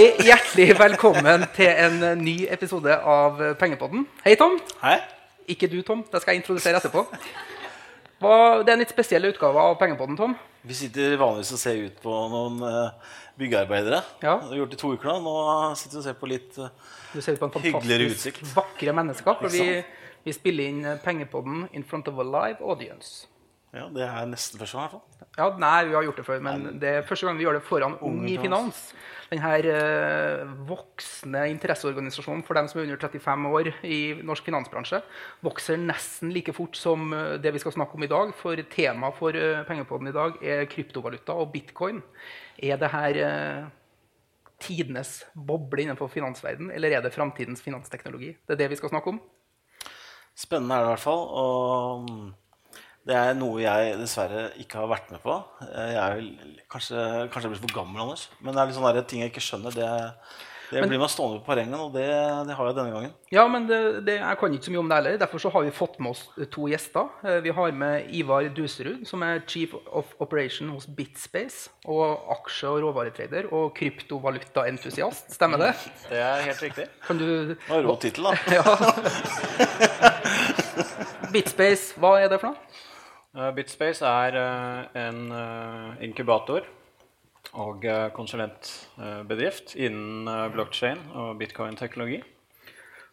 Hjertelig velkommen til en ny episode av Pengepodden. Hej Tom. Hej. Ikke du Tom, det skal jeg introdusere etterpå. Det en litt spesiell utgave av Pengepodden, Tom. Vi sitter vanligvis og ser ut på noen byggearbeidere. Ja. Vi har gjort det 2 uker nå, nå sitter vi og ser på litt hyggeligere utsikt. Vakre mennesker, for vi spiller inn Pengepodden in front of a live audience. Ja, det nesten første gang I hvert fall. Ja, nej, vi har gjort det før, men det første gang vi gjør det foran Ung I Finans. Den her voksne interesseorganisasjonen for dem som under 35 år I norsk finansbransje, vokser nesten like fort som det vi skal snakke om I dag, for tema for Pengepodden I dag kryptovaluta og bitcoin. Det her tidenes boble innenfor finansverden, eller det fremtidens finansteknologi? Det det vi skal snakke om. Spennende det I hvert fall, og... Det noe jeg dessverre ikke har vært med på. Jeg kanskje jeg blir for gammel, Anders. Men det litt sånne ting jeg ikke skjønner. Det blir man stående på parengen, og det har jeg denne gangen. Ja, men jeg kan ikke så mye om det heller. Derfor så har vi fått med oss 2 gjester. Vi har med Ivar Duserud, som Chief of Operation hos BitSpace, og aksje- og råvaretrader, og kryptovaluta-entusiast. Stemmer det? Det helt riktig. Kan du... Det var en rå titel, da. Ja. BitSpace, hva det for noe? BitSpace en inkubator og konsulentbedrift innen blockchain og bitcoin-teknologi.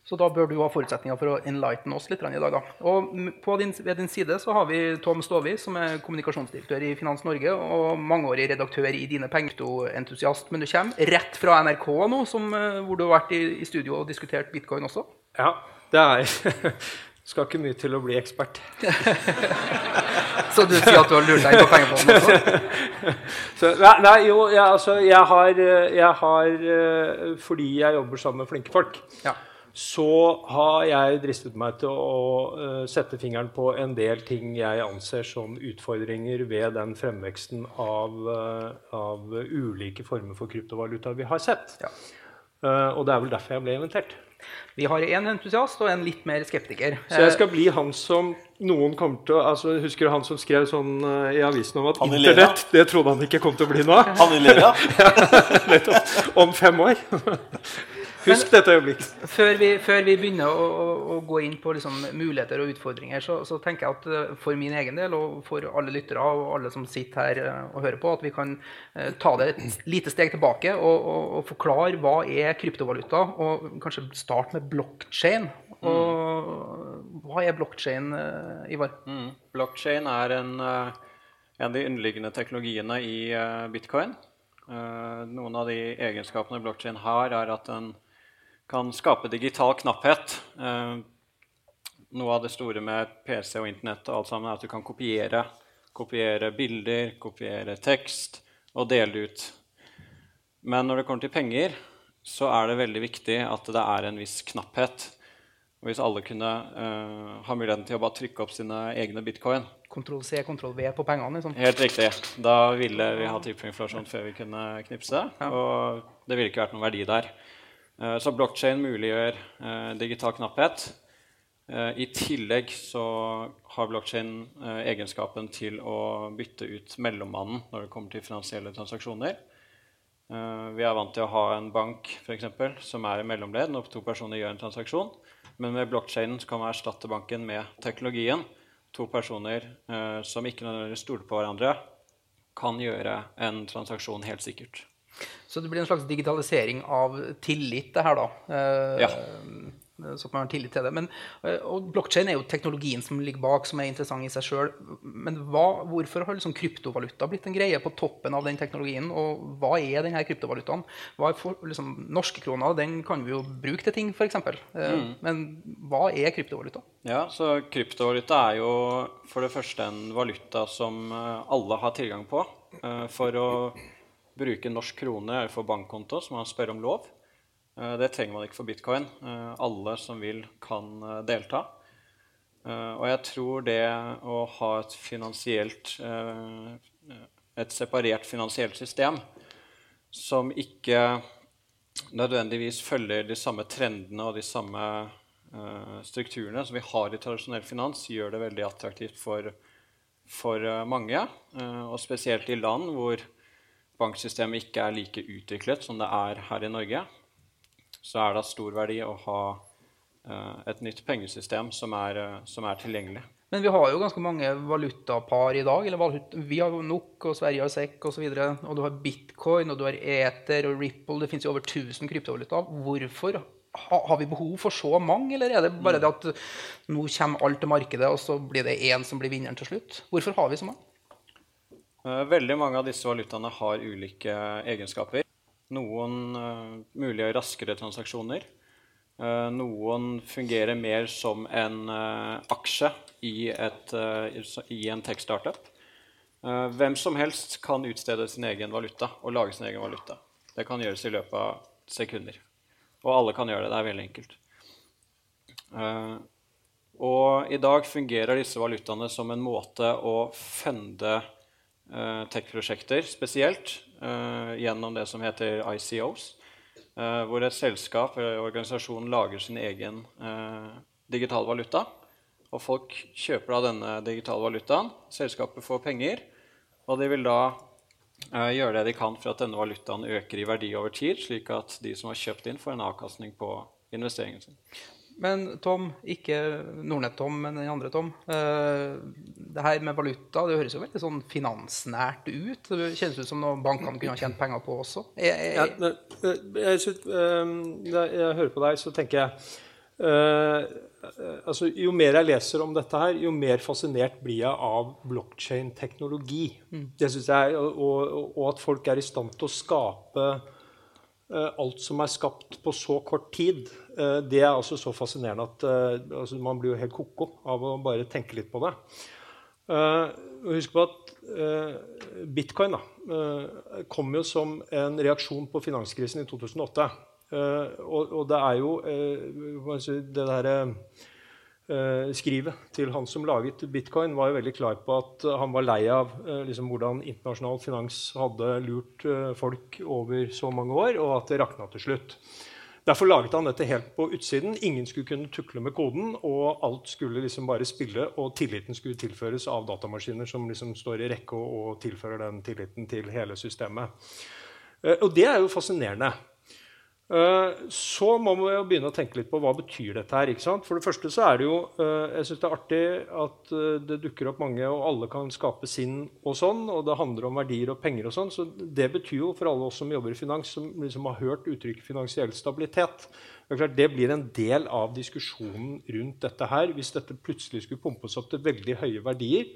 Så da bør du ha forutsetninger for å enlighten oss litt I dag. Da. Og ved din side så har vi Tom Stovig, som kommunikasjonsdirektør I Finans-Norge og mangeårig redaktør I DinePengt og entusiast. Men du kommer rett fra NRK nå, hvor du har vært I studio og diskutert bitcoin også. Ja, det skal ikke mye til å bli ekspert. Så du sier at du har lurt deg på penger på den også? Så, jeg har, fordi jeg jobber sammen med flinke folk, ja. Så har jeg dristet meg til å sette fingeren på en del ting jeg anser som utfordringer ved den fremveksten av ulike former for kryptovaluta vi har sett. Ja. Og det vel derfor jeg ble inventert. Vi har en entusiast og en litt mer skeptiker. Så jeg skal bli han som noen kommer til, altså husker du han som skrev sånn I avisen om at internett, det trodde han ikke kom til å bli nå. Han I Lera? Ja, om 5 år. Husk dette øyeblikk. Før vi begynner å gå inn på muligheter og utfordringer, så tenker jeg at for min egen del, og for alle lyttere og alle som sitter her og hører på, at vi kan ta det et lite steg tilbake og forklare hva kryptovaluta, og kanskje starte med blockchain. Og hva blockchain, Ivar? Blockchain en av de underliggende teknologiene I bitcoin. Noen av de egenskapene blockchain har at den kan skape digital knapphet. Noe av det store med PC og internett og alt sammen at du kan kopiere bilder, kopiere tekst og dele ut. Men når det kommer til penger, så det veldig viktig at det en viss knapphet. Og hvis alle kunne ha muligheten til å bare trykke opp sine egne bitcoin. Kontroll C, kontroll V på pengene. Liksom. Helt riktig. Da ville vi ha hyperinflasjon før vi kunne knipse. Ja. Og det ville ikke vært noen verdi der. Så blockchain muliggjør digital knapphet. I tillegg så har blockchain egenskapen til å bytte ut mellommannen når det kommer til finansielle transaksjoner. Vi vant til å ha en bank, for eksempel, som I mellomled når 2 personer gjør en transaksjon. Men med blockchainen kan man erstatte banken med teknologien. 2 personer som ikke nødvendigvis stoler på hverandre kan gjøre en transaksjon helt sikkert. Så det blir en slags digitalisering av tillit det her da? Ja. Så man har tillit til det. Men, og blockchain jo teknologien som ligger bak, som interessant I seg selv. Men hvorfor har kryptovaluta blitt en greie på toppen av den teknologien? Og hva denne kryptovalutaen? Hva norske kroner, den kan vi jo bruke til ting, for eksempel. Men hva kryptovaluta? Ja, så kryptovaluta jo for det første en valuta som alle har tilgang på. For å bruke norsk krone for bankkonto, som man spør om lov. Det trenger man ikke for bitcoin. Alle som vil kan delta. Og jeg tror det å ha et separert finansielt system som ikke nødvendigvis følger de samme trendene og de samme strukturene som vi har I tradisjonell finans, gjør det veldig attraktivt for mange. Og spesielt I land hvor banksystemet ikke like utviklet som det her I Norge, så det stor verdi å ha et nytt pengesystem som tilgjengelig. Men vi har ju ganska många valutapar idag eller vi har NOK och Sverige har SEK och så vidare och du har Bitcoin och du har Ether och Ripple det finns ju över 1000 kryptovalutor. Varför har vi behov för så många eller är det bara det att nu kommer allt till marknaden och så blir det en som blir vinnaren till slut? Varför har vi så många? Väldigt många av dessa valutorna har olika egenskaper. Någon möjliggör raskare transaktioner. Någon fungerar mer som en aktie I en tech-startup. Vem som helst kan utställa sin egen valuta och laga sin egen valuta. Det kan göras I löpet av sekunder. Och alla kan göra det, det är väldigt enkelt. Och idag fungerar dessa valutorna som en måte att funda tech-projekter, speciellt genom det som heter ICOs. Hvor et selskap eller organisasjon lager sin egen digital valuta, og folk kjøper da denne digitale valutaen, selskapet får penger, og de vil da gjøre det de kan for at denne valutaen øker I verdi over tid, slik at de som har kjøpt inn får en avkastning på investeringen sin. Men Tom, ikke Nordnet-Tom, men den andre Tom, det her med valuta, det høres jo veldig sånn finansnært ut. Det kjennes ut som noe bankene kunne ha tjent penger på også. Jeg hører på deg, så tenker jeg, altså, jo mer jeg leser om dette her, jo mer fascinert blir jeg av blockchain-teknologi. Det synes jeg, og at folk I stand til å skape alt som skapt på så kort tid, det altså så fascinerende at altså, man blir jo helt koko av å bare tenke litt på det. Husk på at Bitcoin da, kom jo som en reaksjon på finanskrisen I 2008. Og det jo det der skrivet til han som laget Bitcoin var jo veldig klar på at han var lei av liksom, hvordan internasjonal finans hadde lurt folk over så mange år, og at det rakna til slutt. Derfor laget han dette helt på utsiden. Ingen skulle kunne tukle med koden, og alt skulle liksom bare spille, og tilliten skulle tilføres av datamaskiner som liksom står I rekke og tilfører den tilliten til hele systemet. Og det jo fascinerende. Så må jeg begynne å tenke litt på hva betyr dette her, ikke sant? For det første så det jo, jeg synes det artig at det dukker opp mange, og alle kan skape sin og sånn, og det handler om verdier og penger og sånn, så det betyr jo for alle oss som jobber I finans, som liksom har hørt uttrykket finansiell stabilitet, det blir en del av diskusjonen rundt dette her, hvis dette plutselig skulle pumpes opp til veldig høye verdier,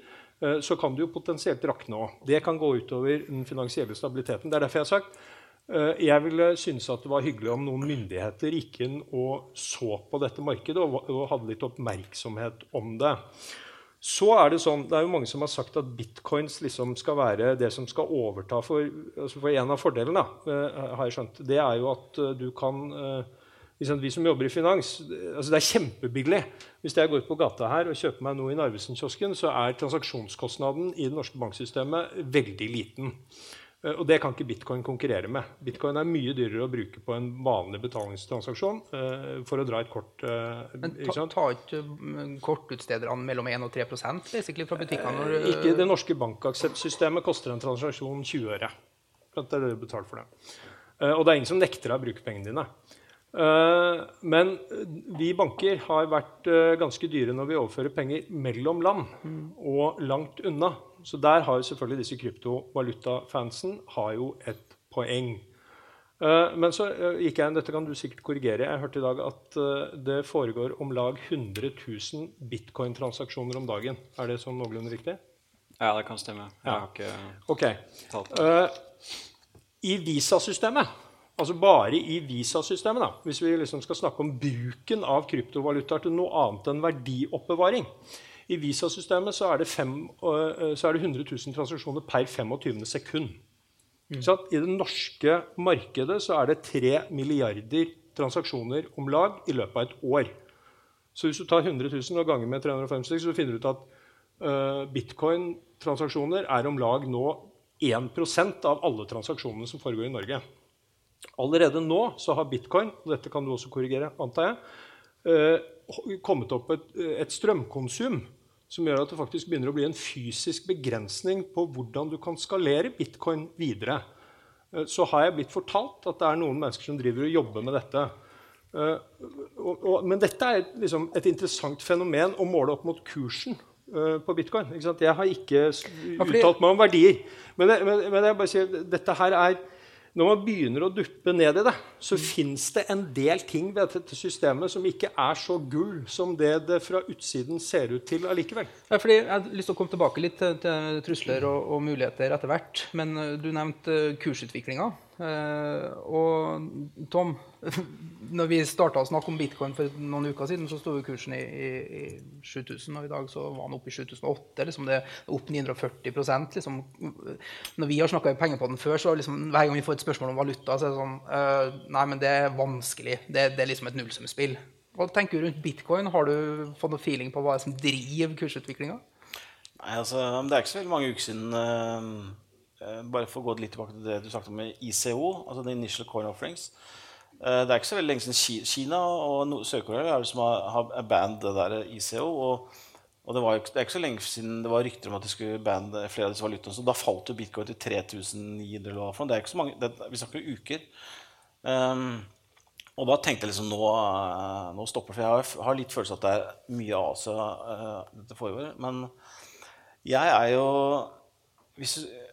så kan det jo potensielt rakne også. Det kan gå utover den finansielle stabiliteten, det derfor jeg har sagt, jeg ville synes at det var hyggelig om noen myndigheter gikk inn og så på dette markedet og hadde litt oppmerksomhet om det. Så det sånn, det jo mange som har sagt at bitcoins liksom skal være det som skal overta for en av fordelene, har jeg skjønt. Det jo at du kan, liksom vi som jobber I finans, altså det kjempebillig. Hvis jeg går på gata her og kjøper meg noe I Narvesen-kiosken, så transaksjonskostnaden I det norske banksystemet veldig liten. Og det kan ikke Bitcoin konkurrere med. Bitcoin mye dyrere å bruke på en vanlig betalingstransaksjon for å dra et kort. Men ta ikke kortutstederne mellom 1% og 3% basically fra butikkene? Ikke det norske bankakseptsystemet koster en transaksjon 20 øre. Det det du betaler for det. Og det ingen som nekter deg å bruke pengene dine. Men vi banker har vært ganske dyre når vi overfører penger mellom land og langt unna. Så der har jo selvfølgelig disse kryptovaluta-fansen har jo et poeng. Men så gikk jeg inn, dette kan du sikkert korrigere, jeg hørte I dag at det foregår om lag 100 000 bitcoin-transaksjoner om dagen. Det sånn noenlunde riktig? Ja, det kan stemme. Jeg har ikke talt det. I Visa-systemet, altså bare I Visa-systemet da, hvis vi liksom skal snakke om bruken av kryptovalutaer til noe annet enn verdioppbevaring. I Visa-systemet så det 100 000 transaksjoner per 25 sekund. I det norske markedet så det 3 milliarder transaksjoner om lag I løpet av et år. Så hvis du tar 100 000 og ganger med 356, så finner du ut at bitcoin-transaksjoner om lag nå 1% av alle transaksjonene som foregår I Norge. Allerede nå så har bitcoin, og dette kan du også korrigere, antar jeg, kommet opp et strømkonsum som gjør at det faktisk begynner å bli en fysisk begrensning på hvordan du kan skalere bitcoin videre. så har jeg blitt fortalt at det noen mennesker som driver og jobber med dette. Men dette liksom et interessant fenomen å måle opp mot kursen på bitcoin. Ikke sant? Jeg har ikke uttalt meg om verdier. Men jeg bare sier, dette her når man begynner å duppe ned I det, så finnes det en del ting ved dette systemet som ikke så gull som det fra utsiden ser ut til allikevel. Ja, fordi jeg har lyst til å komme tilbake litt til trusler og muligheter etter hvert, men du nevnte kursutviklingen. Og Tom, når vi startet å snakke om bitcoin for noen uker siden, så stod kursen i 7000, og I dag så var den oppe I 7008, liksom det opp 940%. Liksom. Når vi har snakket I Pengepodden før, så liksom, hver gang vi får et spørsmål om valuta, så det sånn, nei, men det vanskelig, det liksom et nullsumspill. Hva tenker du rundt bitcoin? Har du fått noen feeling på hva som driver kursutviklingen? Nei, altså, det ikke så veldig mange uker siden... Bare for å gå litt tilbake til det du snakket om med ICO, altså the Initial Coin Offerings. Det ikke så veldig lenge siden Kina og Sør-Korea som har bannet det der ICO, og det ikke så lenge siden det var rykter om at de skulle banne flere av disse valutene, så da falt jo bitcoin til 3.900 dollar for. Det ikke så mange, vi snakker jo uker. Og da tenkte jeg liksom, nå stopper, for jeg har litt følelse at det mye av seg dette foregår, men jeg jo...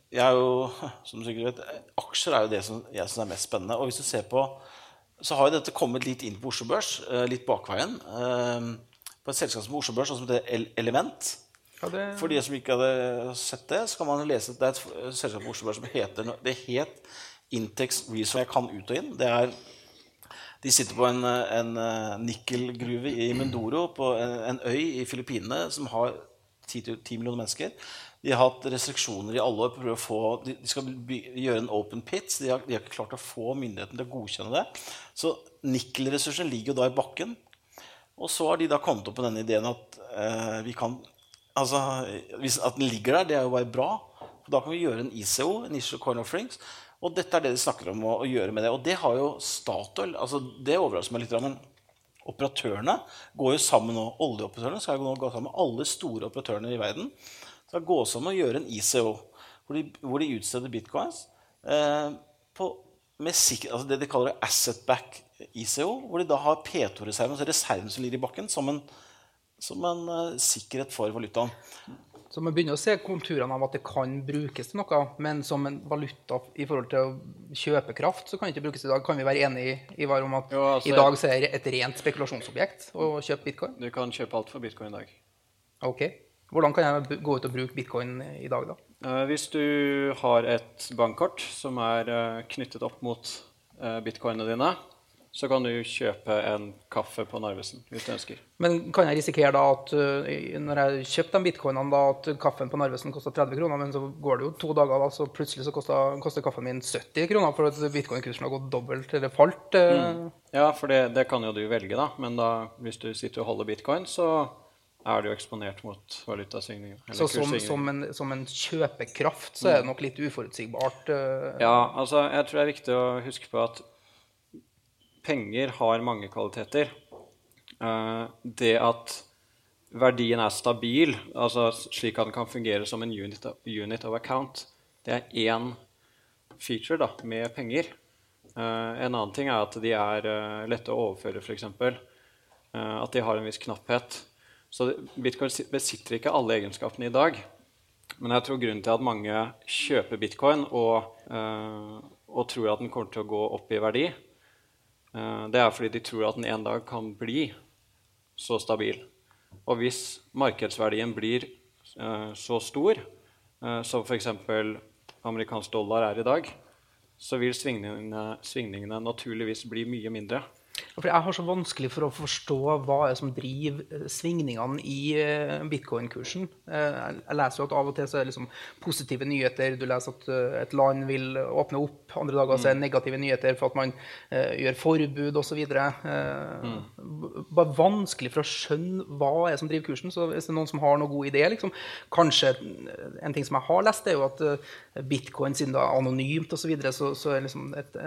Jeg jo, som du sikkert vet, aksjer jo det som jeg synes mest spennende. Og hvis du ser på, så har jo dette kommet litt inn på Oslobørs, litt bakveien. På et selskap som Oslobørs, som heter Element. Ja, det... For de som ikke hadde sett det, så kan man lese at det et selskap på Oslobørs som heter, det heter Intex Resources. Jeg kan ut og inn. Det de sitter på en nikkelgruve I Mindoro, på en øy I Filippinene, som har 10 millioner mennesker. De har hatt restriksjoner I alle år på å prøve å få... De skal gjøre en open pit, så de har ikke klart å få myndigheten til å godkjenne det. Så nikkelressursen ligger jo da I bakken. Og så har de da kommet opp på denne ideen at vi kan... Altså, at den ligger der, det jo bare bra. For da kan vi gjøre en ICO, Initial Coin Offerings. Og dette det de snakker om å gjøre med det. Og det har jo Statoil. Altså, det overrasker meg litt, men operatørene går jo sammen nå. Oljeoperatørene skal jo nå gå sammen med alle store operatørene I verden. Så gå sammen og gjøre en ICO, hvor de utsteder bitcoins, med sikker, altså det de kaller asset-back ICO, hvor de da har Petoro-reserven, altså reserven som ligger I bakken, som en sikkerhet for valutaen. Så man begynner å se konturene av at det kan brukes til noe, men som en valuta I forhold til kjøpekraft, så kan det ikke brukes I dag. Kan vi være enige, Ivar, om at jo, altså, I dag så det et rent spekulasjonsobjekt å kjøpe bitcoin? Du kan kjøpe alt for bitcoin I dag. Ok. Hvordan kan jeg gå ut og bruke bitcoin I dag da? Hvis du har et bankkort som knyttet opp mot bitcoinene dine, så kan du kjøpe en kaffe på Narvesen, hvis du ønsker. Men kan jeg risikere da at når jeg kjøpte de bitcoinene da, at kaffen på Narvesen kostet 30 kroner, men så går det jo 2 dager da, så plutselig så koster kaffen min 70 kroner, for at bitcoin-kursen har gått dobbelt eller falt. Ja, for det kan jo du velge da, men da, hvis du sitter og holder bitcoin, så... du jo eksponert mot valutasvingninger. Så som en kjøpekraft så det nok litt uforutsigbart. Ja, altså jeg tror det viktig å huske på at penger har mange kvaliteter. Det at verdien stabil, altså slik at den kan fungere som en unit of account, det en feature da, med penger. En annen ting at de lette å overføre for eksempel. At de har en viss knapphet. Så bitcoin besitter ikke alle egenskapene I dag, men jeg tror grunnen til at mange kjøper bitcoin og tror at den kommer til å gå opp I verdi, det fordi de tror at den en dag kan bli så stabil. Og hvis markedsverdien blir så stor, som for eksempel amerikansk dollar I dag, så vil svingningene naturligvis bli mye mindre. For jeg har så vanskelig for å forstå hva som driver svingningene I bitcoin-kursen. Jeg leser jo at av og til så det liksom positive nyheter. Du leser at et land vil åpne opp. Andre dager så det negative nyheter for at man gjør forbud og så videre. Bare vanskelig for å skjønne hva som driver kursen. Så hvis det noen som har noen god idé, liksom, kanskje en ting som jeg har lest jo at bitcoin siden da anonymt og så videre, så det liksom et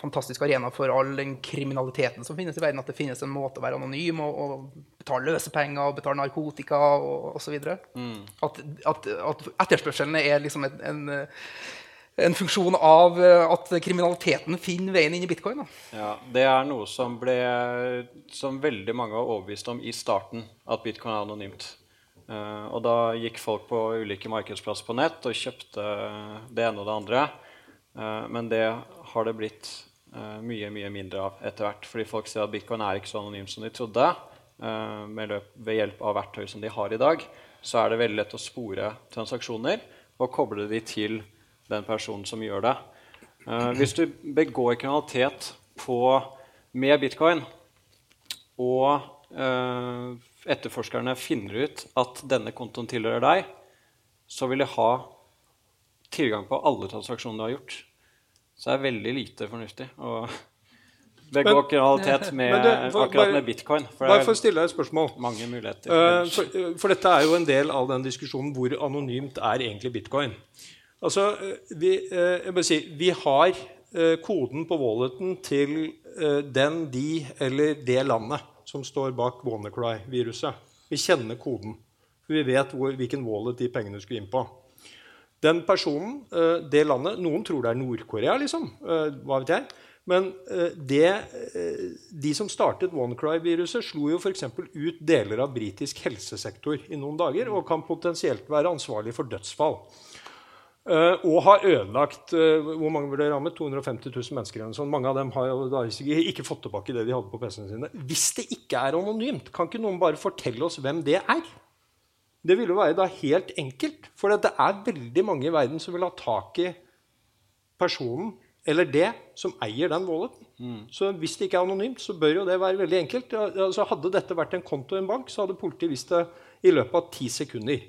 fantastisk arena for all den kriminaliteten som finnes I verden, at det finnes en måte å være anonym og betale løsepenger og betale narkotika og så videre. At etterspørselen liksom en funktion av att kriminaliteten finner vägen in I Bitcoin. Da. Ja, det är något som blev som väldigt många övervist om I starten att Bitcoin är anonymt. Och då gick folk på olika marknadsplatser på nät och köpte det ena och det andra. Men det har det blivit mycket mindre av efterhand för folk ser att Bitcoin är inte så anonymt som de trodde. Med hjälp av verktyg som de har idag så är det väldigt lätt att spåra transaktioner och koppla det till den person som gör det. Hvis du begår kriminalitet på med Bitcoin och efterforskarna finner ut att denna konton tillhör dig så vill de ha tillgång på alla transaktioner du har gjort. Så är väldigt lite förnuftigt och begå kriminalitet med det, akkurat med Bitcoin. Bare for å stille deg et spørsmål. Mange muligheter. For dette jo en del av den diskusjonen hvor anonymt egentlig Bitcoin. Altså, vi har koden på walleten til den, de eller det landet som står bak WannaCry-viruset. Vi kjenner koden. Vi vet hvilken wallet de pengene skulle inn på. Den personen, det landet, noen tror det Nordkorea, liksom. Hva vet jeg? Men de som startet WannaCry-viruset slo jo for eksempel ut deler av britisk helsesektor I noen dager og kan potensielt være ansvarlig for dødsfall. Og har ødelagt, hvor mange ble rammet? 250 000 mennesker eller sånn. Mange av dem har jo da ikke fått tilbake det de hadde på PC-ene sine. Hvis det ikke anonymt, kan ikke noen bare fortelle oss hvem det Det vil jo være da helt enkelt, for det veldig mange I verden som vil ha tak I personen eller det som eier den walleten. Så hvis det ikke anonymt, så bør jo det være veldig enkelt. Altså, hadde dette vært en konto I en bank, så hadde politiet visst det I løpet av 10 sekunder.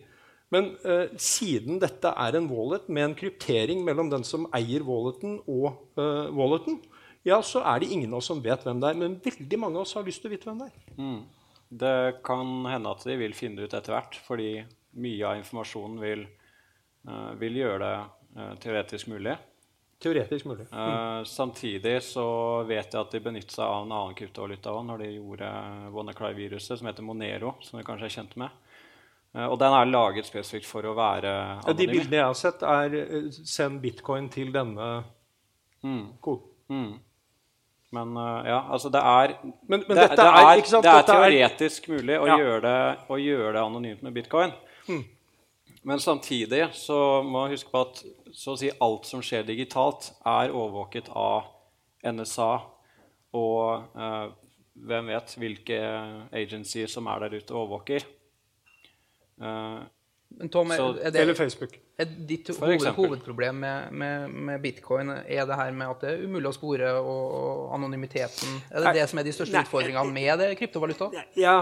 Men siden dette en wallet med en kryptering mellom den som eier walleten og walleten, ja, så det ingen av oss som vet hvem det men veldig mange av oss har lyst til å vite hvem det Det kan hende at de vil finne ut etter hvert, fordi mye av informasjonen vil gjøre det teoretisk mulig. Teoretisk mulig. Samtidig så vet jeg at de benyttet seg av en annen kryptovaluta når de gjorde WannaCry-viruset, som heter Monero, som du kanskje kjent med. Og den laget spesifikt for å være anonym. Ja, de bildene jeg har sett send bitcoin til denne koden. Men ja, altså det Men dette ikke sant? Det teoretisk mulig å gjøre det anonymt med bitcoin. Men samtidig så må man huske på at så å si alt som skjer digitalt overvåket av NSA og hvem vet hvilke agency som der ute og overvåker. Men Tom, det, eller Facebook. Ditt hovedproblem med bitcoin det her med at det umulig å spore og anonymiteten? Det det som de største utfordringene med det, kryptovaluta? Jeg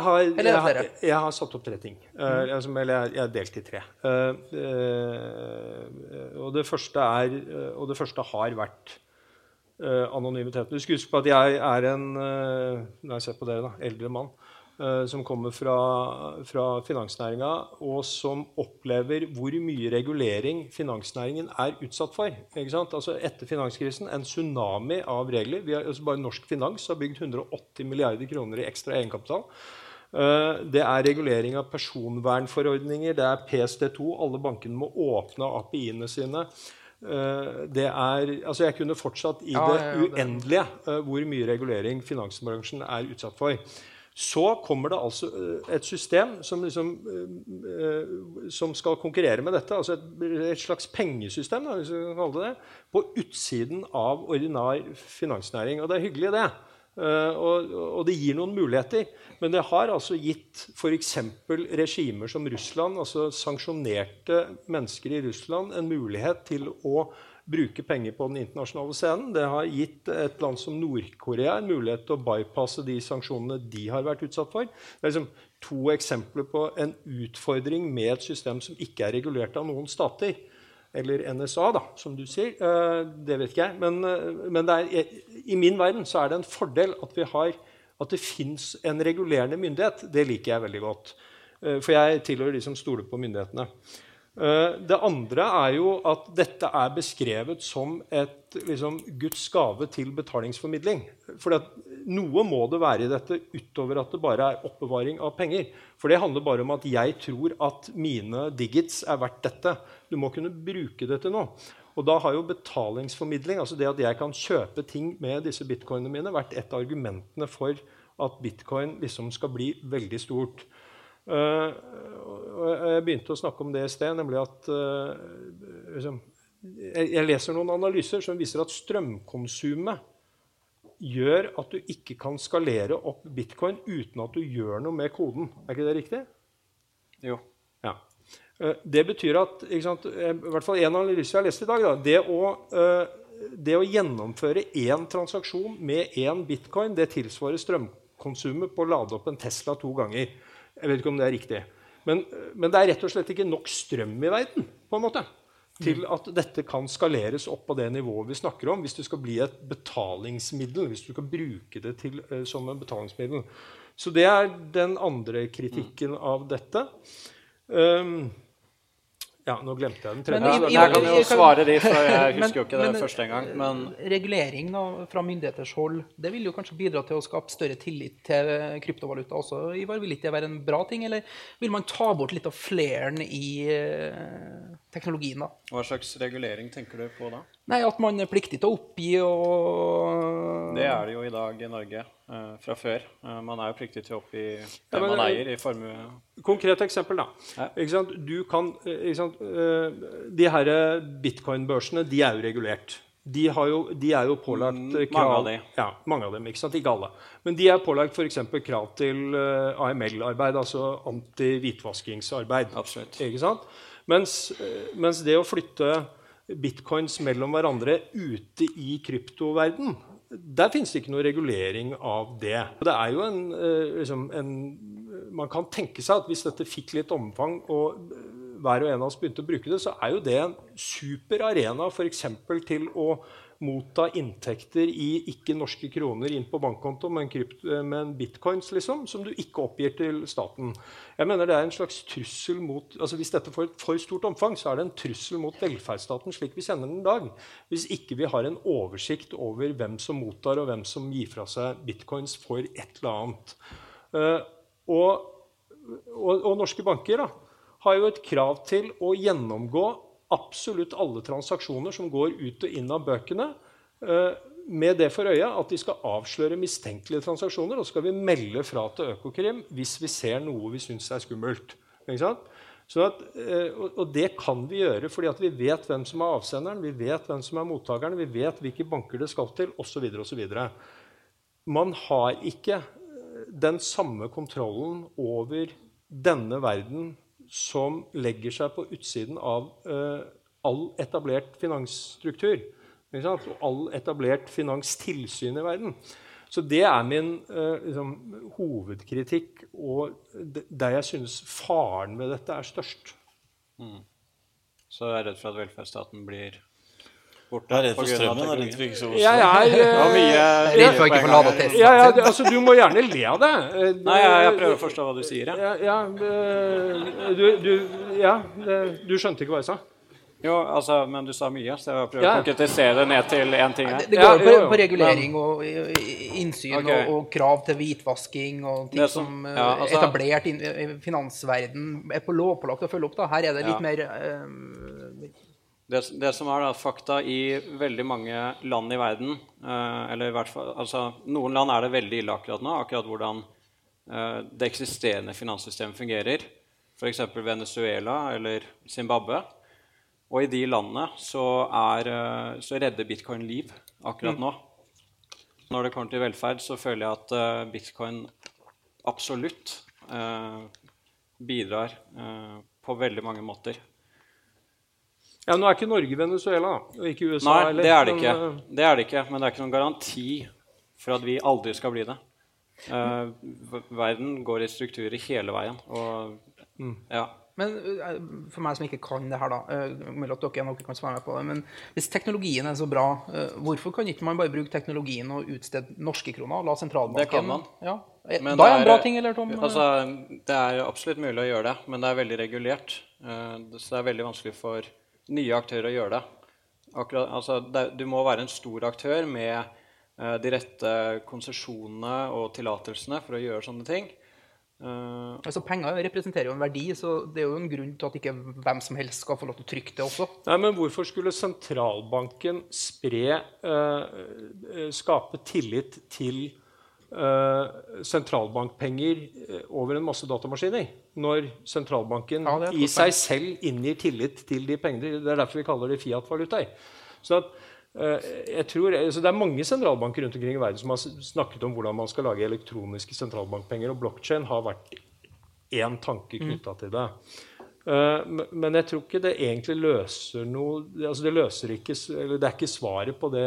har satt opp 3 ting. Jeg delt I 3. Og det første har vært anonymiteten. Du skal huske på at jeg en når jeg ser på dere da, eldre mann, som kommer fra finansnæringen, og som opplever hvor mye regulering finansnæringen utsatt for. Ikke sant? Altså etter finanskrisen, en tsunami av regler. Altså bare norsk finans har bygd 180 milliarder kroner I ekstra egenkapital. Det regulering av personvernforordninger, det PSD2, alle bankene må åpne API-ene sine. Altså jeg kunne fortsatt I det uendelige hvor mye regulering finansbransjen utsatt for. Så kommer det altså et system som skal konkurrere med dette, altså et slags pengesystem, hvis vi kan kalle det, på utsiden av ordinær finansnæring. Og det hyggelig det, og det gir noen muligheter. Men det har altså gitt for eksempel regimer som Russland, altså sanksjonerte mennesker I Russland, en mulighet til å bruke penger på den internasjonale scenen. Det har gitt et land som Nord-Korea en mulighet til å bypasse de sanksjonene de har vært utsatt for. Det liksom 2 eksempler på en utfordring med et system som ikke regulert av noen stater, eller NSA da, som du sier. Det vet ikke jeg, men I min verden så det en fordel at at det finnes en regulerende myndighet. Det liker jeg veldig godt, for jeg tilhører de som stoler på myndighetene. Det andre jo at dette beskrevet som et Guds gave til betalingsformidling. For noe må det være I dette utover at det bare oppbevaring av penger. For det handler bare om at jeg tror at mine digits verdt dette. Du må kunne bruke det til noe. Og da har jo betalingsformidling, altså det at jeg kan kjøpe ting med disse bitcoinene mine, vært et av argumentene for at bitcoin liksom skal bli veldig stort. Jeg begynte å snakke om det I sted, nemlig at jeg leser noen analyser som viser at strømkonsumet gjør at du ikke kan skalere opp bitcoin uten at du gjør noe med koden. Ikke det riktig? Jo. Ja. Det betyr at, ikke sant, I hvert fall en analyse jeg har lest I dag, da, det å gjennomføre en transaksjon med en bitcoin, det tilsvarer strømkonsumet på å lade opp en Tesla 2 ganger. Jeg vet ikke om det riktig. Men det rett og slett ikke nok strøm I verden, på en måte, til at dette kan skaleres opp på det nivået vi snakker om, hvis det skal bli et betalingsmiddel, hvis du skal bruke det til, som en betalingsmiddel. Så det den andre kritikken av dette. Ja, nå glemte jeg den tredje. Men jeg kan jo svare det, for jeg husker jo ikke det første en gang. Men regulering fra myndigheters hold, det vil jo kanskje bidra til å skape større tillit til kryptovaluta også. Ivar, vil ikke det være en bra ting, eller vil man ta bort litt av fleren I teknologien da? Hva slags regulering tenker du på da? Nei, at man pliktig til å oppgi og... Det det jo I dag I Norge. Fra før. Man jo pliktig til å oppgi det man eier I formue. Konkret eksempel da. Du kan, de her bitcoin-børsene, de jo regulert. De jo pålagt krav. Mange av dem. Ja, mange av dem, ikke sant? Ikke alle. Men de pålagt for eksempel krav til AML-arbeid, altså anti-hvitvaskingsarbeid. Absolutt. Ikke sant? Mens det å flytte bitcoins mellom hverandre ute I kryptoverden, der finnes det ikke noe regulering av det. Det jo en... Man kan tenke seg at hvis dette fikk litt omfang, og hver og en av oss begynte å bruke det, så jo det en super arena for eksempel til å motta inntekter I ikke norske kroner inn på bankkonto, men bitcoins liksom, som du ikke oppgir til staten. Jeg mener det en slags trussel mot, altså hvis dette får et for stort omfang, så det en trussel mot velferdsstaten slik vi kjenner den I dag. Hvis ikke vi har en oversikt over hvem som mottar og hvem som gir fra seg bitcoins for et eller annet. Og norske banker da, har jo et krav til å gjennomgå absolutt alle transaksjoner som går ut og inn av bøkene med det for øye at de skal avsløre mistenkelige transaksjoner, og så skal vi melde fra til Økokrim hvis vi ser noe vi synes skummelt. Og det kan vi gjøre fordi at vi vet hvem som avsenderen, vi vet hvem som mottakeren, vi vet hvilke banker det skal til, og så videre, og så videre. Man har ikke den samme kontrollen over denne verden som legger seg på utsiden av all etablert finansstruktur, ikke sant? Og all etablert finanstilsyn I verden. Så det min hovedkritikk, og der jeg synes faren med dette størst. Så jeg redd for at velferdsstaten blir borte. Jeg redd for strømmen, jeg redd for ikke så også. Ja, altså du må gjerne le av det. Nei, jeg prøver å forstå hva du sier. Ja, du skjønte ikke hva jeg sa. Jo, altså, men du sa mye, så jeg prøver å konkretisere det ned til en ting her. Det går jo på regulering og innsyn og krav til hvitvasking og ting som etablert I finansverden på lovpålagt å følge opp. Her det litt mer... Det som da fakta I veldig mange land I verden, eller I hvert fall, altså noen land det veldig ille akkurat nå, akkurat hvordan det eksisterende finanssystemet fungerer, for eksempel Venezuela eller Zimbabwe, og I de landene så redder bitcoin liv akkurat nå. Når det kommer til velferd så føler jeg at bitcoin absolutt bidrar på veldig mange måter. Ja, nå ikke Norge Venezuela, og ikke USA. Nei, det det ikke. Det det ikke, men det ikke noen garanti for at vi aldri skal bli det. Verden går I strukturer hele veien, og ja. Men for meg som ikke kan det her da, mellom at dere nok kan svare meg på det, men hvis teknologien så bra, hvorfor kan ikke man bare bruke teknologien og utstede norske kroner, la sentralbanken? Det kan man. Ja. Men da det en bra ting, eller Tom? Altså, det absolutt mulig å gjøre det, men det veldig regulert, så det veldig vanskelig for nye aktører å gjøre det. Akkurat, altså, du må være en stor aktør med de rette konsesjonene og tillatelsene for å gjøre sånne ting. Altså penger representerer jo en verdi, så det er jo en grunn til at ikke hvem som helst skal få lov til å trykke det også. Nei, men hvorfor skulle sentralbanken skape tillit til sentralbankpenger over en masse datamaskiner, når sentralbanken i seg selv inngir tillit til de pengene? Det er derfor vi kaller det fiat-valutaer. Så at jeg tror, altså det er mange sentralbanker rundt omkring i verden som har snakket om hvordan man skal lage elektroniske sentralbankpenger, og blockchain har vært en tanke knyttet til det. Men jeg tror ikke det egentlig løser noe, altså det løser ikke, eller det er ikke svaret på det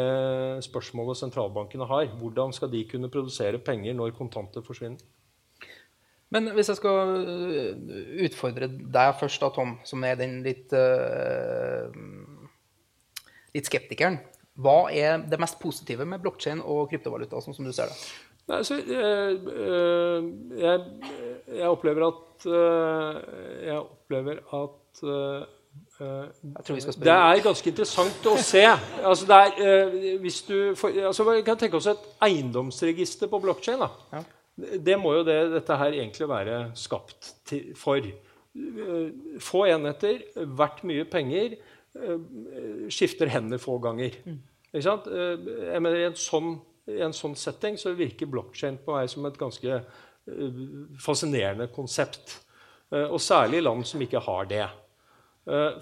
spørsmålet sentralbankene har. Hvordan skal de kunne produsere penger når kontanter forsvinner? Men hvis jeg skal utfordre deg først da, Tom, som er den litt skeptikeren, hva er det mest positive med blockchain og kryptovaluta, sånn som du ser det? Nei, så jeg opplever at det er ganske interessant å se. Altså det er hvis du vi kan tenke oss et eiendomsregister på blockchain da. Ja. Det må jo dette her egentlig være skapt for få enheter, verdt mye penger, skifter hender få ganger. Ikke sant? Jeg mener, i en sånn setting så virker blockchain på meg som et ganske fascinerende konsept. Og særlig i land som ikke har det.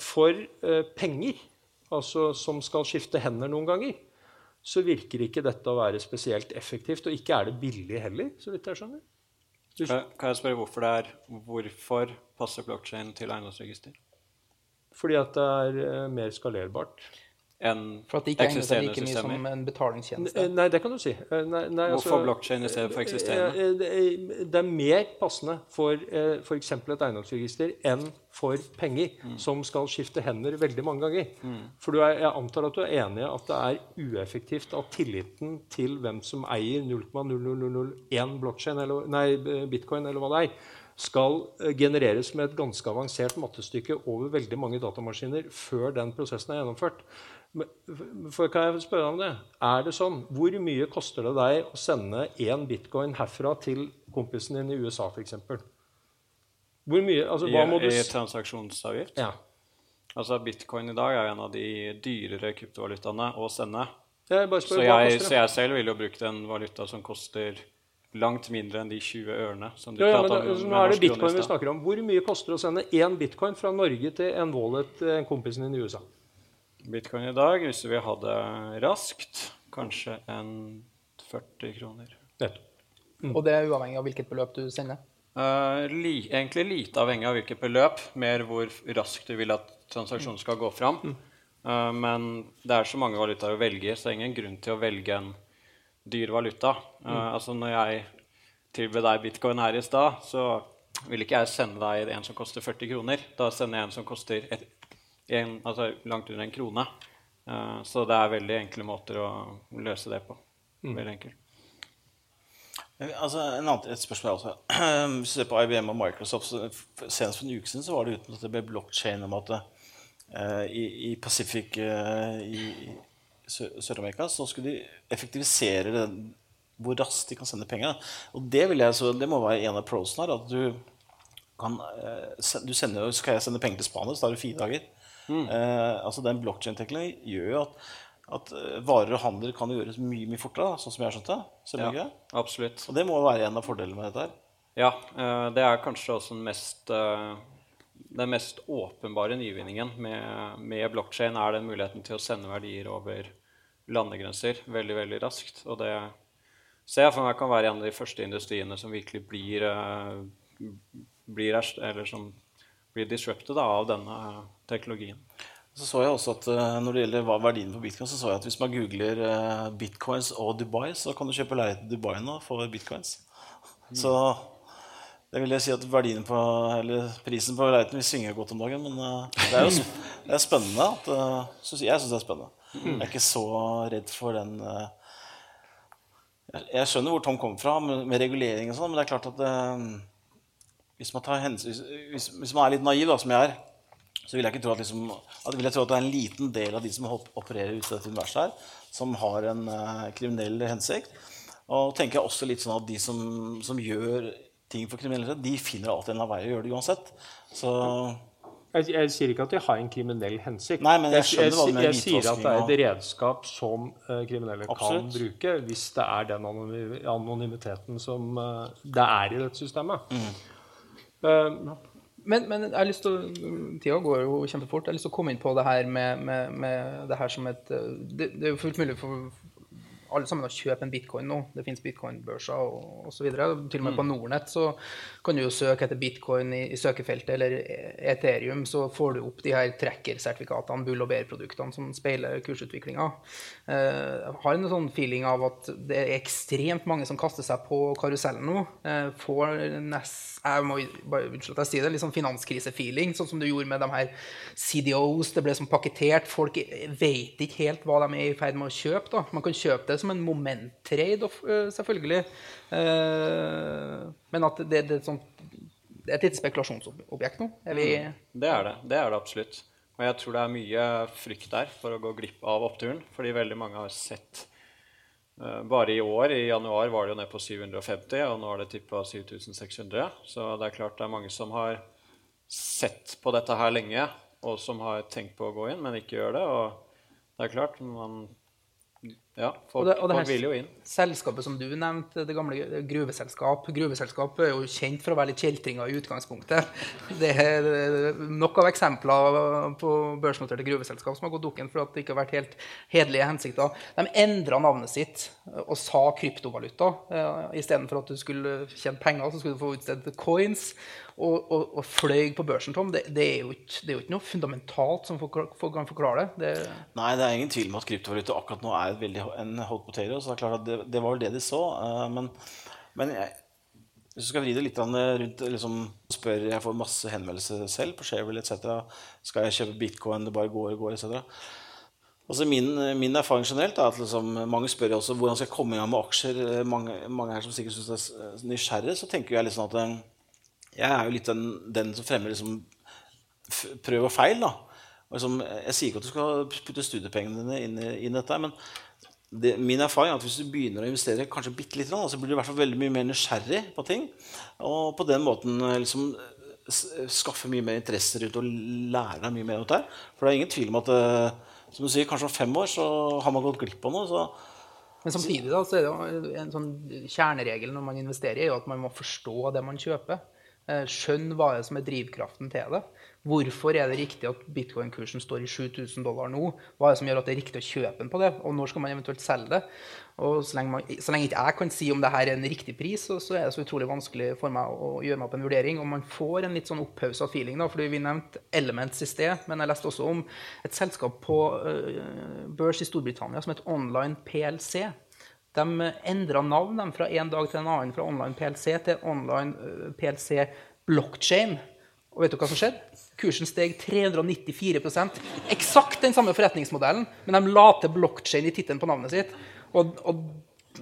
For penger, altså som skal skifte hender noen ganger, så virker ikke dette å være spesielt effektivt, og ikke er det billig heller, så vidt jeg skjønner. Kan jeg spørre hvorfor passer blockchain til eiendomsregister? Fordi at det er mer skalerbart. For at det ikke egner like mye som en betalingstjeneste? Nei, det kan du si. Hvorfor blockchain i stedet for eksisterende? Det er mer passende for eksempel et eiendomsregister enn for penger som skal skifte hender veldig mange ganger. For jeg antar at du er enig at det er ueffektivt at tilliten til hvem som eier 0,0001 blockchain, bitcoin eller hva det er, skal genereres med et ganske avansert mattestykke over veldig mange datamaskiner før den prosessen er gjennomført. For kan jeg spørre deg om det? Er det sånn? Hvor mye koster det deg å sende 1 bitcoin herfra til kompisen din i USA, for eksempel? Hvor mye? Altså, hva må du... I transaksjonsavgift? Ja. Altså, bitcoin i dag er en av de dyrere kryptovalutaene å sende. Så jeg selv vil jo bruke en valuta som koster... langt mindre enn de 20 ørene som du prater om. Nå er det bitcoin vi snakker om. Hvor mye koster det å sende 1 bitcoin fra Norge til en wallet til en kompisen din i USA? Bitcoin i dag, hvis vi hadde raskt, kanskje en 40 kroner. Og det er uavhengig av hvilket beløp du sender? Egentlig lite avhengig av hvilket beløp, mer hvor raskt du vil at transaksjonen skal gå fram. Men det er så mange valutaer å velge, så det er ingen grunn til å velge en dyr valuta. Altså når jeg tilbyr deg bitcoin her i sted, så vil ikke jeg sende deg en som koster 40 kroner. Da sender jeg en som koster langt under 1 krone. Så det er veldig enkle måter å løse det på. Veldig enkelt. Altså, et spørsmål også. Hvis du ser på IBM og Microsoft, senest for en uke siden så var det uten at det ble blockchain om at i Pacific... Sør-Amerika, så skulle de effektivisere hvor raskt de kan sende penger. Og det må være en av prosene her, at skal jeg sende penger til Spania, så tar det 4 dager. Altså den blockchain-teknologi gjør jo at varer og handler kan gjøres mye, mye fortere, sånn som jeg har skjønt det. Ja, absolutt. Og det må være en av fordelene med dette her. Ja, det er kanskje også den mest åpenbare nyvinningen med blockchain er den muligheten til å sende verdier over landegrenser veldig, veldig raskt. Og det ser jeg for meg kan være en av de første industriene som virkelig blir disrupted av denne teknologien. Så jeg også at når det gjelder verdien på bitcoin, så så jeg at hvis man googler bitcoins og Dubai, så kan du kjøpe leilighet i Dubai nå for bitcoins. Så... Det vil jeg si at prisen på leiligheten vil svinge godt om dagen, men det er spennende. Jeg synes det er spennende. Jeg er ikke så redd for den... Jeg skjønner hvor Tom kom fra med regulering og sånn, men det er klart at hvis man er litt naiv, da, som jeg er, så vil jeg ikke tro at det er en liten del av de som opererer ut i dette universet her, som har en kriminell hensikt. Og tenker jeg også litt sånn at de som gjør ting for kriminalitet, de finner alltid en av vei å gjøre det uansett. Så... Jeg sier ikke at det har en kriminell hensikt. Nei, men jeg sier at det et redskap som kriminelle kan bruke, hvis det den anonymiteten som det I dette systemet. Men jeg har lyst til å, tiden går jo kjempefort, jeg har lyst til å komme inn på det her med det her som et, det jo fullt mulig for alle sammen å kjøpe en bitcoin nå. Det finnes bitcoin-børser og så videre. Til og med på Nordnet så kan du jo søke etter bitcoin I søkefeltet, eller Ethereum, så får du opp de her tracker-sertifikatene, bull- og bear-produktene som speiler kursutviklingen. Jeg har en sånn feeling av at det ekstremt mange som kaster seg på karusellen nå, får jeg må bare unnskyld at jeg sier det, litt sånn finanskrise-feeling, sånn som du gjorde med de her CDOs, det ble sånn paketert, folk vet ikke helt hva de I ferd med å kjøpe da. Man kan kjøpe det som en moment-trade, selvfølgelig, men at det sånt, det et litt spekulasjonsobjekt nå. Det det absolutt. Og jeg tror det mye frykt der for å gå glipp av oppturen, fordi veldig mange har sett bare I år, I januar var det jo ned på 750, og nå det tippet 7600. Så det klart det mange som har sett på dette her lenge, og som har tenkt på å gå inn, men ikke gjør det. Og det klart, man, ja, folk vil jo inn. Selskapet som du nevnte, det gamle gruveselskapet jo kjent for å være litt kjeltringer I utgangspunktet. Det nok av eksempler på børsnoterte gruveselskap som har gått dukken for at det ikke har vært helt hedelige hensikter. De endret navnet sitt og sa kryptovaluta. I stedet for at du skulle tjene penger, så skulle du få utstedt coins og fløy på børsen, Tom. Det jo ikke noe fundamentalt som kan forklare det. Nei, det ingen tvil om at kryptovaluta akkurat nå veldig en hot potato, så det klart at det var vel det de så, men jeg, hvis du skal vride litt rundt, liksom, spør, jeg får masse henvendelser selv på Shareable, et cetera, skal jeg kjøpe bitcoin, det bare går, et cetera. Altså min erfaring generelt at liksom, mange spør også hvordan skal jeg komme I gang med aksjer, mange her som sikkert synes det nysgjerrig, så tenker jeg liksom at jeg jo litt den som fremmer liksom, prøv og feil da, Liksom, jeg sier ikke at du skal putte studiepengene inn I dette, men min erfaring at hvis du begynner å investere kanskje bittelitt, så blir du I hvert fall veldig mye mer nysgjerrig på ting, og på den måten liksom, skaffe mye mer interesse rundt og lære deg mye mer om det her. For det ingen tvil om at, som du sier, kanskje om 5 år så har man gått glipp av noe, så Men samtidig da, så det en sånn kjerneregel når man investerer, jo at man må forstå det man kjøper. Skjønn hva som drivkraften til det. Hvorfor det riktig at bitcoin-kursen står I $7,000 nå? Hva det som gjør at det riktig å kjøpe den på det? Og når skal man eventuelt selge det? Og så lenge ikke jeg kan si om det her en riktig pris, så det så utrolig vanskelig for meg å gjøre meg opp en vurdering. Og man får en litt sånn opphauset feeling da, fordi vi nevnte Element I sted, men jeg leste også om et selskap på børs I Storbritannien som et online PLC. De endret navn fra en dag til en annen, fra online PLC til online PLC blockchain. Og vet du hva som skjedde? Kursen steg 394%. Exakt den samme forretningsmodellen, men de la til blockchain I titlen på navnet sitt. Og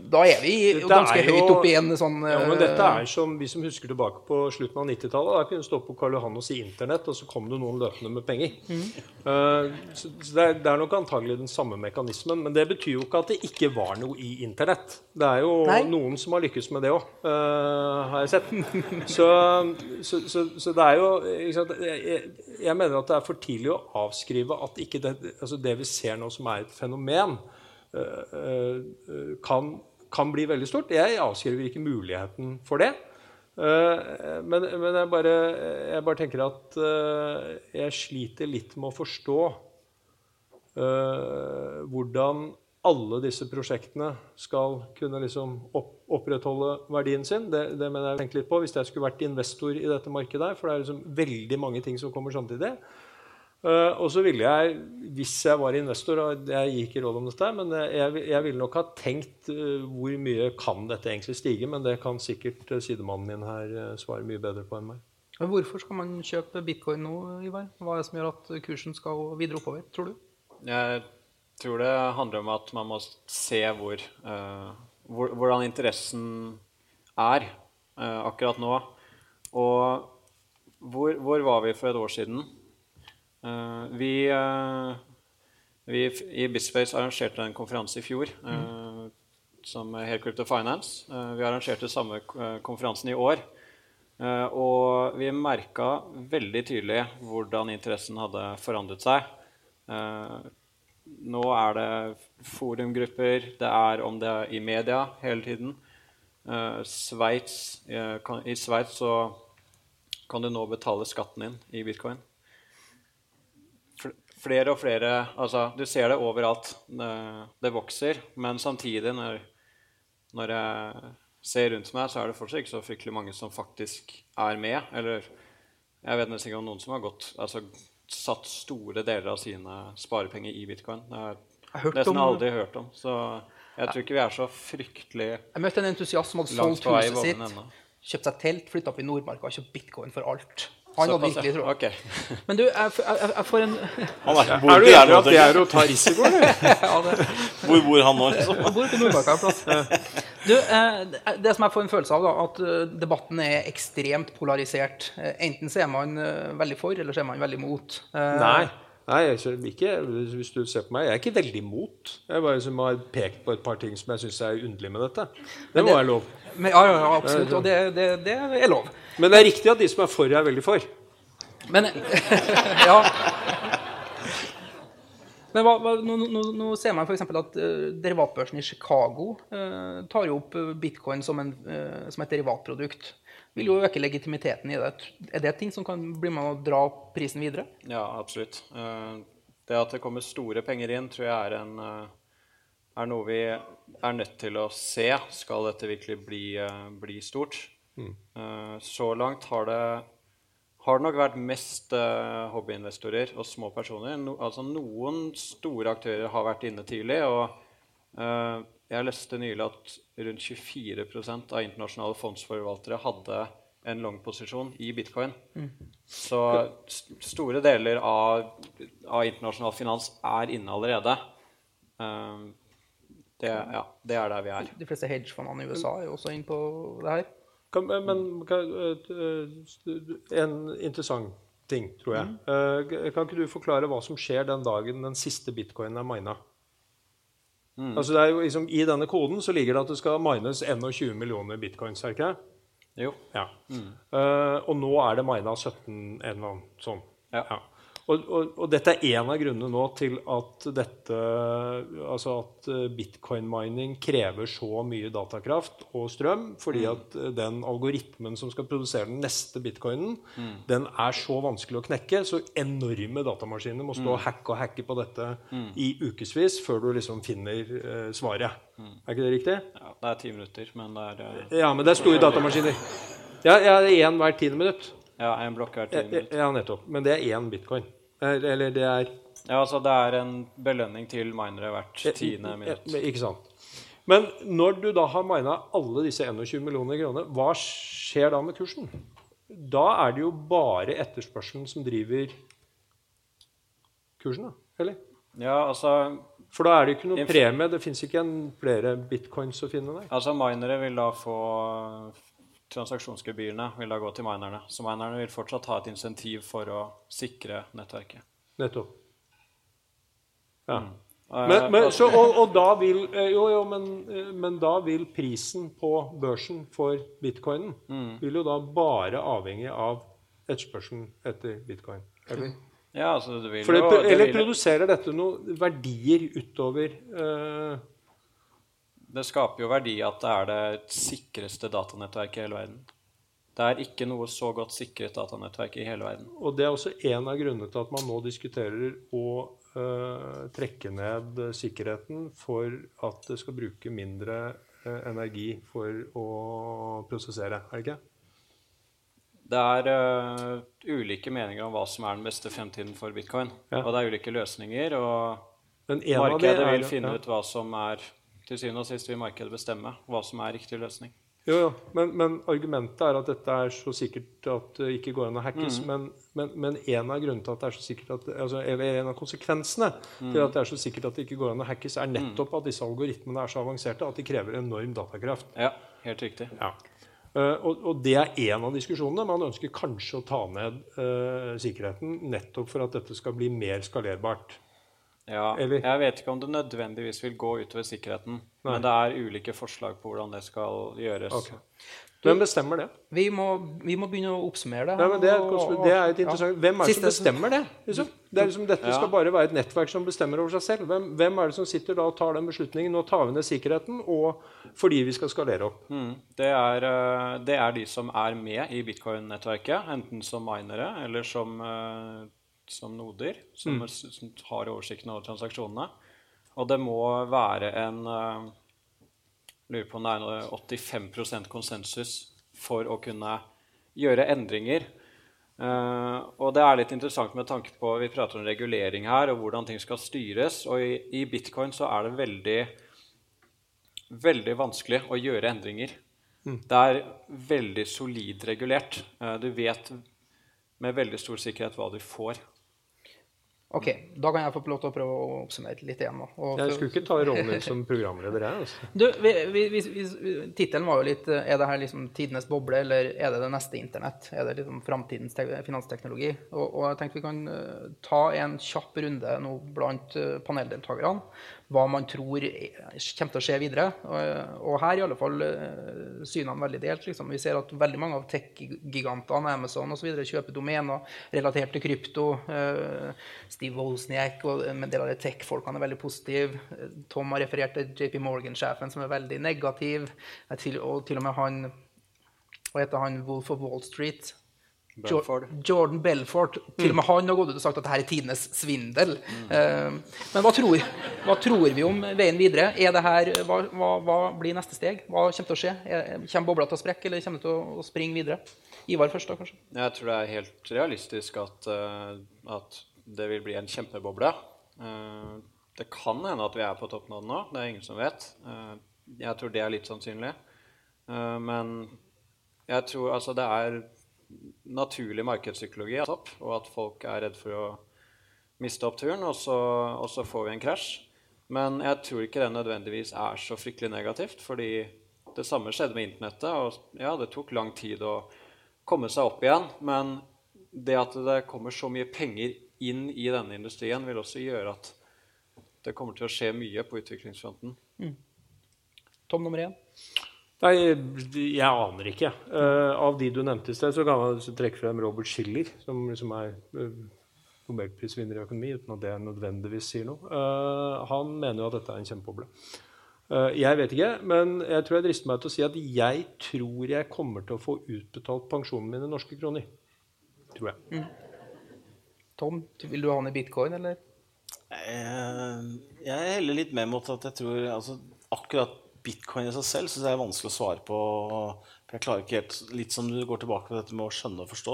da vi jo ganske høyt opp I en sånn... Ja, men dette som vi som husker tilbake på slutten av 90-tallet, da kunne stå på Karl Johan og si internett, og så kom det noen løpende med penger. Så det nok antagelig den samme mekanismen, men det betyr jo ikke at det ikke var noe I internett. Det jo Nei. Noen som har lykkes med det også, har jeg sett. Så det jo... Jeg mener at det for tidlig å avskrive at ikke det, altså det vi ser nå som et fenomen, kan bli veldig stort. Jeg avskriver ikke muligheten for det. Men jeg bare tenker at jeg sliter litt med å forstå hvordan alle disse prosjektene skal kunne liksom opprettholde verdien sin. Det mener jeg tenker litt på hvis jeg skulle vært investor I dette markedet der, for det liksom veldig mange ting som kommer samtidig. Og så ville jeg, hvis jeg var investor, og jeg gikk I råd om dette, men jeg ville nok ha tenkt hvor mye kan dette egentlig stige, men det kan sikkert sidemannen min her svare mye bedre på enn meg. Men hvorfor skal man kjøpe bitcoin nå, Ivar? Hva det som gjør at kursen skal videre oppover, tror du? Jeg tror det handler om at man må se hvordan interessen akkurat nå. Og hvor var vi for et år siden? Vi I BitSpace arrangerte en konferanse I fjor som heter Crypto Finance. Vi arrangerte samme konferansen I år, Og vi merket veldig tydelig hvordan interessen hadde forandret seg. Nå det forumgrupper, det om det I media hele tiden. I Schweiz så kan du nå betale skatten din I bitcoin. Flere og flere, altså du ser det overalt, det vokser, men samtidig når jeg ser rundt meg så det fortsatt ikke så fryktelig mange som faktisk med, eller jeg vet nesten ikke om noen som har gått, altså satt store deler av sine sparepenger I bitcoin, det nesten aldri hørt om, så jeg tror ikke vi så fryktelig Jeg møtte en entusiast som hadde solgt huset sitt, kjøpt seg telt, flyttet opp I Nordmarka og kjøpt bitcoin for alt. Han hadde virkelig tro. Okay. Men du, jeg får en... Du der at det å ta risiko, eller? Hvor bor han nå? Han bor på Nordmarka, plass. Du, det som jeg får en følelse av, da, at debatten ekstremt polarisert. Enten ser man veldig for, eller ser man veldig mot. Nei, jeg ikke, hvis du ser på meg, jeg ikke veldig imot. Jeg bare som har pekt på et par ting som jeg synes underlig med dette. Det må være lov. Men, ja, absolutt, og det lov. Men det riktig at de som for veldig for. Men, ja. Men nå ser man for eksempel at derivatbørsen I Chicago tar jo opp bitcoin som et derivatprodukt. Vil jo øke legitimiteten I det. Det ting som kan bli med å dra prisen videre? Ja, absolutt. Det at det kommer store penger inn, tror jeg noe vi nødt til å se. Skal dette virkelig bli stort? Så langt har det nok vært mest hobbyinvestorer og små personer. Altså noen store aktører har vært inne tidlig, og jeg leste nylig at rundt 24% av internasjonale fondsforvaltere hadde en lang posisjon I bitcoin. Så store deler av internasjonal finans inne allerede. Det der vi De fleste hedgefondene I USA også inne på det her. Men en interessant ting, tror jeg. Kan ikke du forklare hva som skjer den dagen den siste bitcoinen minet? Altså det jo liksom, I denne koden så ligger det at det skal mines 21 millioner bitcoins, ikke? Jo. Ja. Og nå det minet 17, en eller annen sånn. Ja. Og dette en av grunnene nå til at at bitcoin-mining krever så mye datakraft og strøm, fordi at den algoritmen som skal produsere den neste bitcoinen, den så vanskelig å knekke, så enorme datamaskiner må stå og hacke på dette I ukevis før du liksom finner svaret. Ikke det riktig? Ja, det 10 minutter, men Ja, men det store datamaskiner. Ja, det en hver 10 minutt. Ja, en blokk hver 10 minutt. Ja, nettopp. Men det en bitcoin. Eller det Ja, altså det en belønning til minere hvert 10. minutt. Ikke sant. Men når du da har minet alle disse 21 millioner kroner, hva skjer da med kursen? Da det jo bare etterspørselen som driver kursen da, eller? Ja, altså... For da det ikke noen premie, det finnes ikke flere bitcoins å finne der. Altså minere vil da få... Transaksjonsgebyrene vil da gå til minerne, så minerne vil fortsatt ha et insentiv for å sikre nettverket. Nettopp. Ja. Men da vil da vil prisen på børsen for bitcoinen vil jo da bare avhenge av etterspørselen etter bitcoin. Ja, altså det vil jo... Eller produserer dette noen verdier utover... Det skaper jo verdi at det det sikreste datanettverket I hele verden. Det ikke noe så godt sikret datanettverk I hele verden. Og det også en av grunnene til at man nå diskuterer å trekke ned sikkerheten for at det skal bruke mindre energi for å prosessere, det ikke? Det ulike meninger om hva som den beste fremtiden for bitcoin. Ja. Og det ulike løsninger, og markedet vil finne ut hva som til syvende og sist vil markedet bestemme hva som riktig løsning. Jo, men argumentet at dette så sikkert at det ikke går an å hackes, men en av grunnene til at det så sikkert at, altså en av konsekvensene til at det så sikkert at det ikke går an å hackes, nettopp at disse algoritmene så avanserte at de krever enorm datakraft. Ja, helt riktig. Ja. Og det en av diskusjonene. Man ønsker kanskje å ta ned sikkerheten nettopp for at dette skal bli mer skalerbart. Ja, eller? Jeg vet ikke om det nødvendigvis vil gå utover sikkerheten, Nei. Men det ulike forslag på hvordan det skal gjøres. Okay. Hvem bestemmer det? Vi må begynne å oppsummere det. Nei, men det er et interessant... Ja. Hvem som bestemmer det? Liksom? Det liksom, dette skal bare være et nettverk som bestemmer over seg selv. Hvem det som sitter da og tar den beslutningen? Nå tar vi ned sikkerheten, og fordi vi skal skalere opp. Mm. Det er de som med I Bitcoin-nettverket, enten som minere eller som noder, som har oversikten over transaktionerna. Og det må være en, lurer på om det 85% konsensus for å kunne gjøre endringer. Og det litt interessant med tanke på, vi prater om regulering her, og hvordan ting skal styres, og i Bitcoin så det veldig, veldig vanskelig å gjøre endringer. Mm. Det veldig solid regulert. Du vet med veldig stor sikkerhet hva du får. Ok, da kan jeg få lov til å prøve å oppsummere litt igjen. Jeg skulle ikke ta rollen din som programleder her. Altså. Titelen var jo litt, det her liksom tidenes boble, eller det det neste internett? Det liksom fremtidens finansteknologi? Og jeg tenkte vi kan ta en kjapp runde nå blant paneldeltakerne, hva man tror kommer til å skje videre. Og her I alle fall synene veldig delt. Liksom. Vi ser at veldig mange av tech-gigantene, Amazon og så videre, kjøper domener relatert til krypto, Steve Wozniak og en del av de tech-folkene veldig positive. Tom har referert til JP Morgan-sjefen som veldig negativ. Og til og med han, hva heter han, Wolf of Wall Street? Jordan Belfort. Til og med han har gått ut og sagt at dette tidenes svindel. Men hva tror vi om veien videre? Det her, hva blir neste steg? Hva kommer til å skje? Kommer bobla til å sprekke, eller kommer det til å springe videre? Ivar først da, kanskje? Jeg tror det helt realistisk at det vil bli en kjempeboble. Det kan hende at vi på toppen av den nå. Det ingen som vet. Jeg tror det litt sannsynlig. Men jeg tror altså, det naturlig markedspsykologi topp, og at folk redde for å miste oppturen, og så får vi en krasj. Men jeg tror ikke det nødvendigvis så fryktelig negativt, fordi det samme skjedde med internettet, og ja, det tok lang tid å komme seg opp igjen, men det at det kommer så mye penger inn I denne industrien vil også gjøre at det kommer til å skje mye på utviklingsfronten. Mm. Tom nummer 1. Nei, jeg aner ikke. Av de du nevnte I sted, så kan man trekke frem Robert Schiller, som Nobelprisvinner I økonomi, uten at det nødvendigvis sier noe. Han mener jo at dette en kjempeboble. Jeg vet ikke, men jeg tror jeg drister meg til å si at jeg tror jeg kommer til å få utbetalt pensjonen min I norske kroner. Tror jeg. Mm. Tom, vil du ha den I bitcoin, eller? Jeg heller litt med mot at jeg tror akkurat Bitcoin I seg selv synes jeg vanskelig å svare på, for jeg klarer ikke helt, litt som du går tilbake på dette med å skjønne og forstå.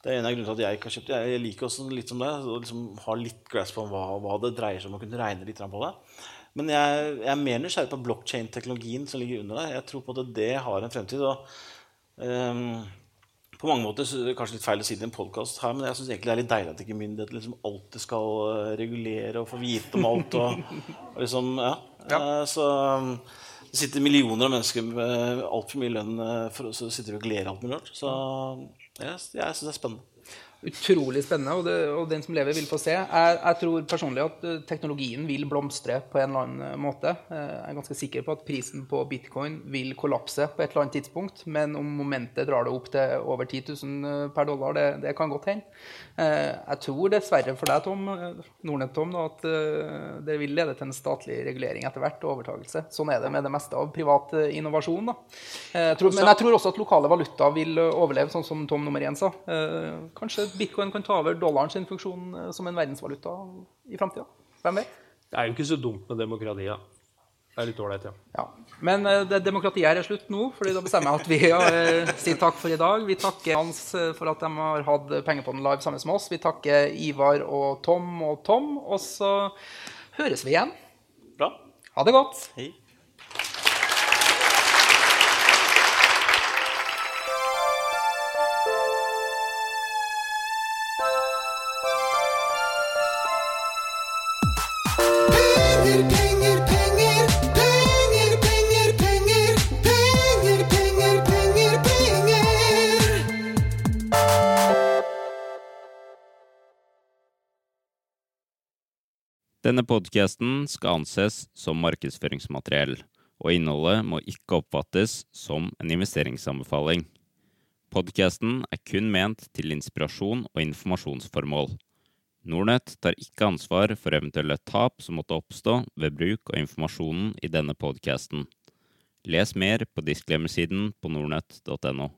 Det en av grunnene til at jeg ikke har kjøpt det. Jeg liker også litt som det, og liksom ha litt grasp på hva det dreier seg om, og kunne regne litt på det. Men jeg mer nysgjerrig på blockchain-teknologien som ligger under der. Jeg tror på at det har en fremtid, og på mange måter så det kanskje litt feil å si det I en podcast her, men jeg synes egentlig det litt deilig at ikke myndighet liksom alltid skal regulere og få vite om alt, og liksom, ja. Så det sitter millioner av mennesker med alt for mye lønn, så sitter vi og gleder alt mulig rart. Så jeg synes det spennende. Utrolig spennende, og den som lever vil få se. Jeg tror personlig at teknologien vil blomstre på en eller annen måte. Jeg ganske sikker på at prisen på bitcoin vil kollapse på et eller annet tidspunkt, men om momentet drar det opp til over 10 000 per dollar, det kan godt hende. Jeg tror dessverre for deg, Tom, Nordnet-Tom, at det vil lede til en statlig regulering etter hvert og overtagelse. Sånn det med det meste av privat innovasjon. Da. Men jeg tror også at lokale valuta vil overleve, sånn som Tom nummer 1 sa. Kanskje Bitcoin kan ta over dollaren sin funksjon som en verdensvaluta I fremtiden. Hvem vet? Det jo ikke så dumt med demokratiet. Det litt dårlig, ja. Men demokratiet slutt nå, fordi da bestemmer jeg at vi sier takk for I dag. Vi takker Hans for at de har hatt Pengepodden live sammen med oss. Vi takker Ivar og Tom, og så høres vi igjen. Bra. Ha det godt. Hei. Denne podcasten ska anses som markedsføringsmateriell, og innholdet må ikke oppfattes som en investeringsanbefaling. Podcasten kun ment til inspirasjon og informasjonsformål. Nordnet tar ikke ansvar for eventuelle tap som måtte oppstå ved bruk av informasjonen I denne podcasten. Les mer på disclaimer-siden på nordnet.no.